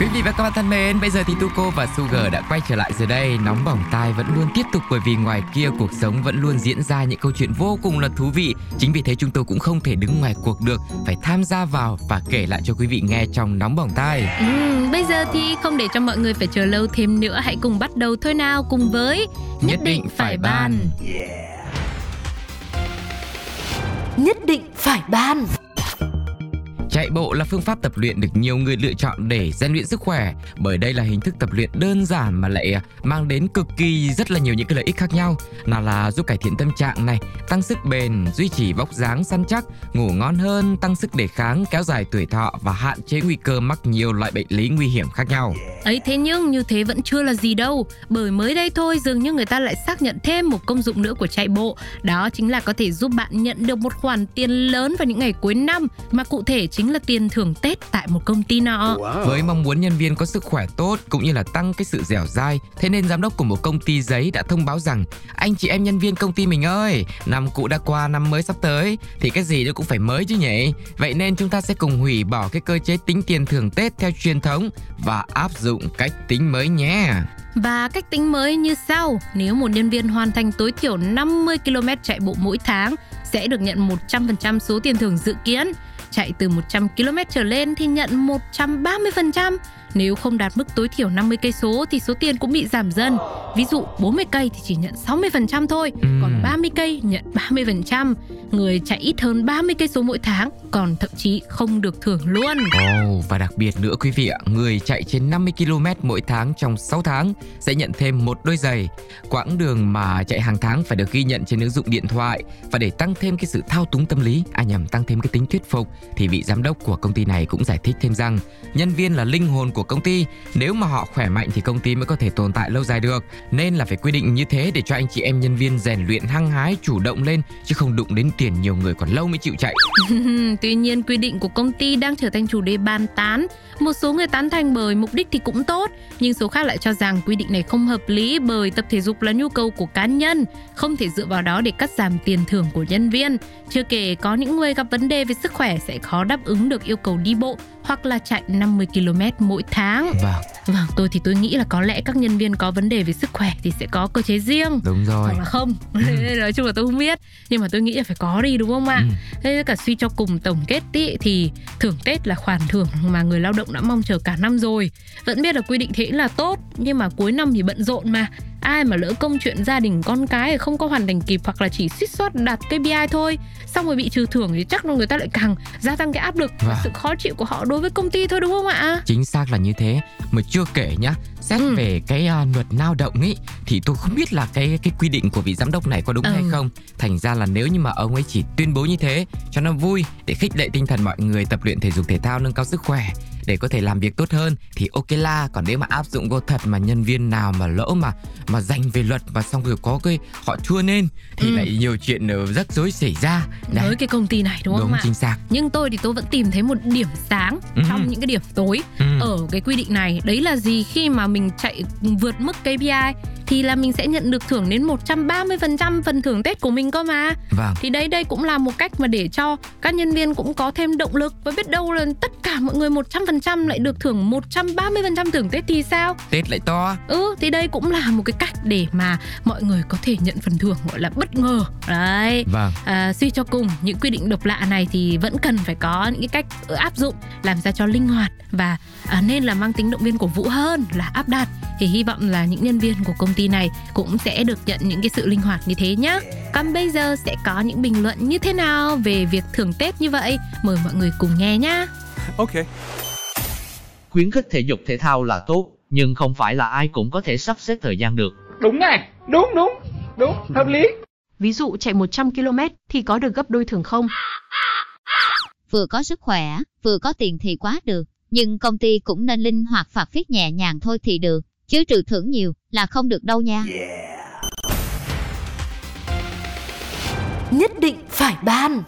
Quý vị và các bạn thân mến, bây giờ thì Tuco và Sugar đã quay trở lại rồi đây. Nóng bỏng tai vẫn luôn tiếp tục bởi vì ngoài kia cuộc sống vẫn luôn diễn ra những câu chuyện vô cùng là thú vị. Chính vì thế chúng tôi cũng không thể đứng ngoài cuộc được, phải tham gia vào và kể lại cho quý vị nghe trong Nóng bỏng tai. Bây giờ thì không để cho mọi người phải chờ lâu thêm nữa, hãy cùng bắt đầu thôi nào, cùng với Nhất định phải ban. Nhất định phải ban. Chạy bộ là phương pháp tập luyện được nhiều người lựa chọn để rèn luyện sức khỏe, bởi đây là hình thức tập luyện đơn giản mà lại mang đến cực kỳ rất là nhiều những cái lợi ích khác nhau. Nào là giúp cải thiện tâm trạng này, tăng sức bền, duy trì vóc dáng săn chắc, ngủ ngon hơn, tăng sức đề kháng, kéo dài tuổi thọ và hạn chế nguy cơ mắc nhiều loại bệnh lý nguy hiểm khác nhau. Ấy thế nhưng như thế vẫn chưa là gì đâu, bởi mới đây thôi dường như người ta lại xác nhận thêm một công dụng nữa của chạy bộ, đó chính là có thể giúp bạn nhận được một khoản tiền lớn vào những ngày cuối năm, mà cụ thể chính là tiền thưởng Tết tại một công ty nọ. Wow. Với mong muốn nhân viên có sức khỏe tốt cũng như là tăng cái sự dẻo dai, thế nên giám đốc của một công ty giấy đã thông báo rằng: anh chị em nhân viên công ty mình ơi, năm cũ đã qua, năm mới sắp tới thì cái gì nó cũng phải mới chứ nhỉ. Vậy nên chúng ta sẽ cùng hủy bỏ cái cơ chế tính tiền thưởng Tết theo truyền thống và áp dụng cách tính mới nhé. Và cách tính mới như sau: nếu một nhân viên hoàn thành tối thiểu 50 km chạy bộ mỗi tháng sẽ được nhận 100% số tiền thưởng dự kiến. Chạy từ 100 km trở lên thì nhận 130%. Nếu không đạt mức tối thiểu 50 cây số thì số tiền cũng bị giảm dần. Ví dụ 40 cây thì chỉ nhận 60% thôi, còn 30 cây nhận 30%. Người chạy ít hơn 30 cây số mỗi tháng còn thậm chí không được thưởng luôn. Và đặc biệt nữa quý vị ạ, người chạy trên 50 km mỗi tháng trong 6 tháng sẽ nhận thêm một đôi giày. Quãng đường mà chạy hàng tháng phải được ghi nhận trên ứng dụng điện thoại, và để tăng thêm cái sự thao túng tâm lý, tăng thêm cái tính thuyết phục, thì vị giám đốc của công ty này cũng giải thích thêm rằng nhân viên là linh hồn của công ty, nếu mà họ khỏe mạnh thì công ty mới có thể tồn tại lâu dài được, nên là phải quy định như thế để cho anh chị em nhân viên rèn luyện hăng hái, chủ động lên, chứ không đụng đến tiền nhiều người còn lâu mới chịu chạy. Tuy nhiên quy định của công ty đang trở thành chủ đề bàn tán, một số người tán thành bởi mục đích thì cũng tốt, nhưng số khác lại cho rằng quy định này không hợp lý, bởi tập thể dục là nhu cầu của cá nhân, không thể dựa vào đó để cắt giảm tiền thưởng của nhân viên. Chưa kể có những người gặp vấn đề về sức khỏe sẽ khó đáp ứng được yêu cầu đi bộ hoặc là chạy 50 km mỗi tháng. Vâng, tôi nghĩ là có lẽ các nhân viên có vấn đề về sức khỏe thì sẽ có cơ chế riêng. Đúng rồi. Hoặc là không. Nói chung là tôi không biết, nhưng mà tôi nghĩ là phải có đi, đúng không ạ? Thế cả suy cho cùng tổng kết thì thưởng Tết là khoản thưởng mà người lao động đã mong chờ cả năm rồi. Vẫn biết là quy định thế là tốt, nhưng mà cuối năm thì bận rộn mà. Ai mà lỡ công chuyện gia đình con cái không có hoàn thành kịp, hoặc là chỉ suýt soát đạt KPI thôi, xong rồi bị trừ thưởng thì chắc là người ta lại càng gia tăng cái áp lực và sự khó chịu của họ đối với công ty thôi, đúng không ạ? Chính xác là như thế. Mà chưa kể nhá, xét về cái luật lao động ấy thì tôi không biết là cái quy định của vị giám đốc này có đúng hay không. Thành ra là nếu như mà ông ấy chỉ tuyên bố như thế cho nó vui, để khích lệ tinh thần mọi người tập luyện thể dục thể thao, nâng cao sức khỏe để có thể làm việc tốt hơn thì ok là. Còn nếu mà áp dụng vô thật mà nhân viên nào mà lỡ mà dành về luật mà xong rồi có cái họ chưa nên thì lại nhiều chuyện rắc rối xảy ra đấy. Với cái công ty này đúng không ạ? Đúng, chính xác. Nhưng tôi thì tôi vẫn tìm thấy một điểm sáng trong những cái điểm tối ở cái quy định này. Đấy là gì? Khi mà mình chạy vượt mức KPI thì là mình sẽ nhận được thưởng đến 130% phần thưởng Tết của mình cơ mà. Vâng. Thì đây cũng là một cách mà để cho các nhân viên cũng có thêm động lực, và biết đâu là tất cả mọi người 100% lại được thưởng 130% thưởng Tết thì sao? Tết lại to. Thì đây cũng là một cái cách để mà mọi người có thể nhận phần thưởng gọi là bất ngờ. Đấy. Vâng. Suy cho cùng những quy định độc lạ này thì vẫn cần phải có những cái cách áp dụng làm sao cho linh hoạt và nên là mang tính động viên cổ vũ hơn là áp đặt. Thì hy vọng là những nhân viên của công ty này cũng sẽ được nhận những cái sự linh hoạt như thế nhé. Còn bây giờ sẽ có những bình luận như thế nào về việc thưởng Tết như vậy? Mời mọi người cùng nghe nhé. Ok. Khuyến khích thể dục thể thao là tốt, nhưng không phải là ai cũng có thể sắp xếp thời gian được. Đúng này, đúng, hợp lý. Ví dụ chạy 100 km thì có được gấp đôi thưởng không? Vừa có sức khỏe, vừa có tiền thì quá được, nhưng công ty cũng nên linh hoạt phạt phít nhẹ nhàng thôi thì được, chứ trừ thưởng nhiều là không được đâu nha. nhất định phải ban.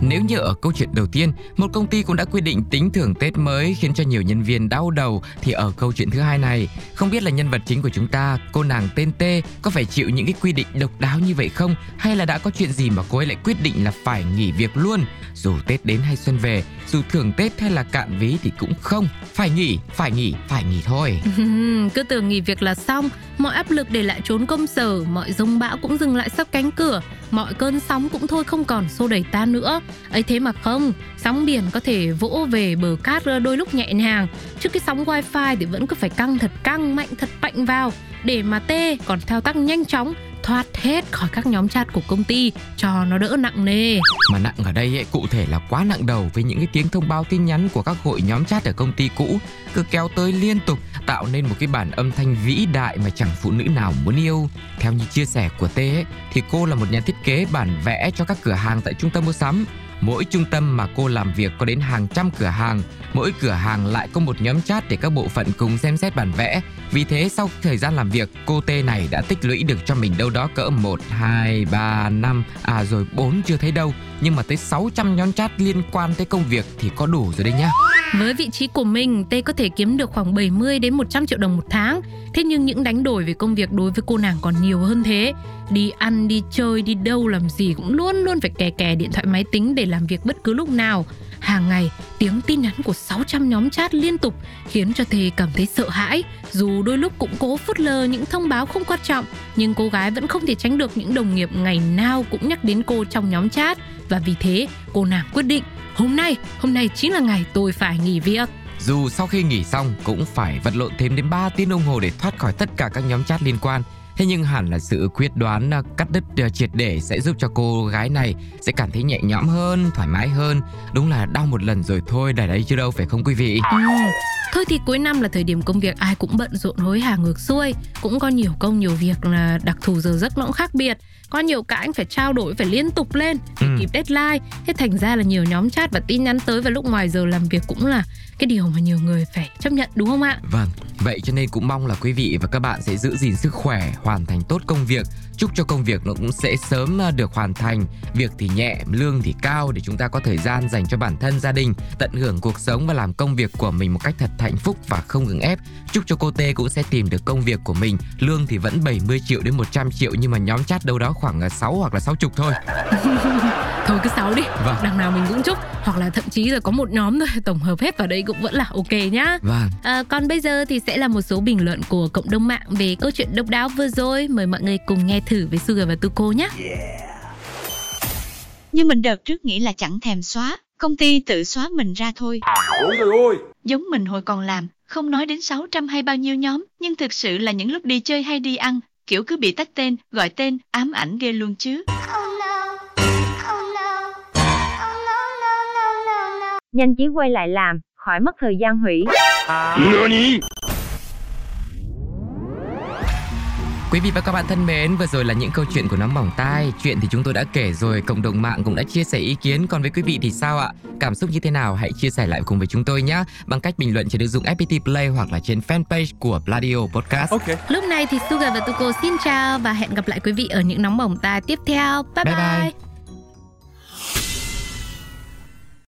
Nếu như ở câu chuyện đầu tiên, một công ty cũng đã quyết định tính thưởng Tết mới khiến cho nhiều nhân viên đau đầu, thì ở câu chuyện thứ hai này, không biết là nhân vật chính của chúng ta, cô nàng tên T, có phải chịu những cái quy định độc đáo như vậy không? Hay là đã có chuyện gì mà cô ấy lại quyết định là phải nghỉ việc luôn? Dù Tết đến hay xuân về, dù thưởng Tết hay là cạn ví thì cũng không. Phải nghỉ thôi. Cứ tưởng nghỉ việc là xong, mọi áp lực để lại trốn công sở, mọi giông bão cũng dừng lại sắp cánh cửa, mọi cơn sóng cũng thôi không còn xô đẩy ta nữa. Ấy thế mà không, sóng biển có thể vỗ về bờ cát đôi lúc nhẹ nhàng, chứ cái sóng wifi thì vẫn cứ phải căng thật mạnh vào để mà Tê còn thao tác nhanh chóng thoát hết khỏi các nhóm chat của công ty cho nó đỡ nặng nề. Mà nặng ở đây ấy, cụ thể là quá nặng đầu với những cái tiếng thông báo tin nhắn của các hội nhóm chat ở công ty cũ cứ kéo tới liên tục, tạo nên một cái bản âm thanh vĩ đại mà chẳng phụ nữ nào muốn yêu. Theo như chia sẻ của T ấy, thì cô là một nhà thiết kế bản vẽ cho các cửa hàng tại trung tâm mua sắm. Mỗi trung tâm mà cô làm việc có đến hàng trăm cửa hàng, mỗi cửa hàng lại có một nhóm chat để các bộ phận cùng xem xét bản vẽ. Vì thế sau thời gian làm việc, cô T này đã tích lũy được cho mình đâu đó cỡ 1, 2, 3, 5, rồi 4 chưa thấy đâu. Nhưng mà tới 600 nhóm chat liên quan tới công việc thì có đủ rồi đấy nhá. Với vị trí của mình, T có thể kiếm được khoảng 70 đến 100 triệu đồng một tháng. Thế nhưng những đánh đổi về công việc đối với cô nàng còn nhiều hơn thế. Đi ăn, đi chơi, đi đâu, làm gì cũng luôn phải kè điện thoại máy tính để làm việc bất cứ lúc nào. Hàng ngày, tiếng tin nhắn của 600 nhóm chat liên tục khiến cho Thề cảm thấy sợ hãi. Dù đôi lúc cũng cố phớt lờ những thông báo không quan trọng, nhưng cô gái vẫn không thể tránh được những đồng nghiệp ngày nào cũng nhắc đến cô trong nhóm chat. Và vì thế, cô nàng quyết định hôm nay chính là ngày tôi phải nghỉ việc. Dù sau khi nghỉ xong cũng phải vật lộn thêm đến 3 tiếng đồng hồ để thoát khỏi tất cả các nhóm chat liên quan. Thế nhưng hẳn là sự quyết đoán cắt đứt triệt để sẽ giúp cho cô gái này sẽ cảm thấy nhẹ nhõm hơn, thoải mái hơn. Đúng là đau một lần rồi thôi để đấy chứ đâu, phải không quý vị? Thôi thì cuối năm là thời điểm công việc ai cũng bận rộn hối hả ngược xuôi. Cũng có nhiều công nhiều việc, là đặc thù giờ giấc nó cũng khác biệt. Có nhiều cái anh phải trao đổi, phải liên tục lên để kịp deadline. Thế thành ra là nhiều nhóm chat và tin nhắn tới vào lúc ngoài giờ làm việc cũng là cái điều mà nhiều người phải chấp nhận, đúng không ạ? Vâng, vậy cho nên cũng mong là quý vị và các bạn sẽ giữ gìn sức khỏe, hoàn thành tốt công việc. Chúc cho công việc nó cũng sẽ sớm được hoàn thành. Việc thì nhẹ, lương thì cao, để chúng ta có thời gian dành cho bản thân, gia đình, tận hưởng cuộc sống và làm công việc của mình một cách thật hạnh phúc và không gượng ép. Chúc cho cô T cũng sẽ tìm được công việc của mình. Lương thì vẫn 70 triệu đến 100 triệu, nhưng mà nhóm chat đâu đó khoảng 6 hoặc là 60 thôi. Thôi cứ 6 đi, vâng. Đằng nào mình cũng chúc. Hoặc là thậm chí là có một nhóm thôi, tổng hợp hết vào đây cũng vẫn là ok nhá. Vâng. Còn bây giờ thì sẽ là một số bình luận của cộng đồng mạng về câu chuyện độc đáo vừa rồi. Mời mọi người cùng nghe thử với Sugar và Tuko nhé. Như mình đợt trước nghĩ là chẳng thèm xóa, công ty tự xóa mình ra thôi. Ôi. Giống mình hồi còn làm, không nói đến 600 hay bao nhiêu nhóm, nhưng thực sự là những lúc đi chơi hay đi ăn, kiểu cứ bị tách tên, gọi tên, ám ảnh ghê luôn chứ. Nhanh chí quay lại làm, khỏi mất thời gian hủy. Quý vị và các bạn thân mến, vừa rồi là những câu chuyện của Nóng Bỏng Tai. Chuyện thì chúng tôi đã kể rồi, cộng đồng mạng cũng đã chia sẻ ý kiến. Còn với quý vị thì sao ạ? Cảm xúc như thế nào? Hãy chia sẻ lại cùng với chúng tôi nhé, bằng cách bình luận trên ứng dụng FPT Play hoặc là trên fanpage của Pladio Podcast. Okay. Lúc này thì Sugar và Tuko xin chào và hẹn gặp lại quý vị ở những Nóng Bỏng Tai tiếp theo. Bye bye.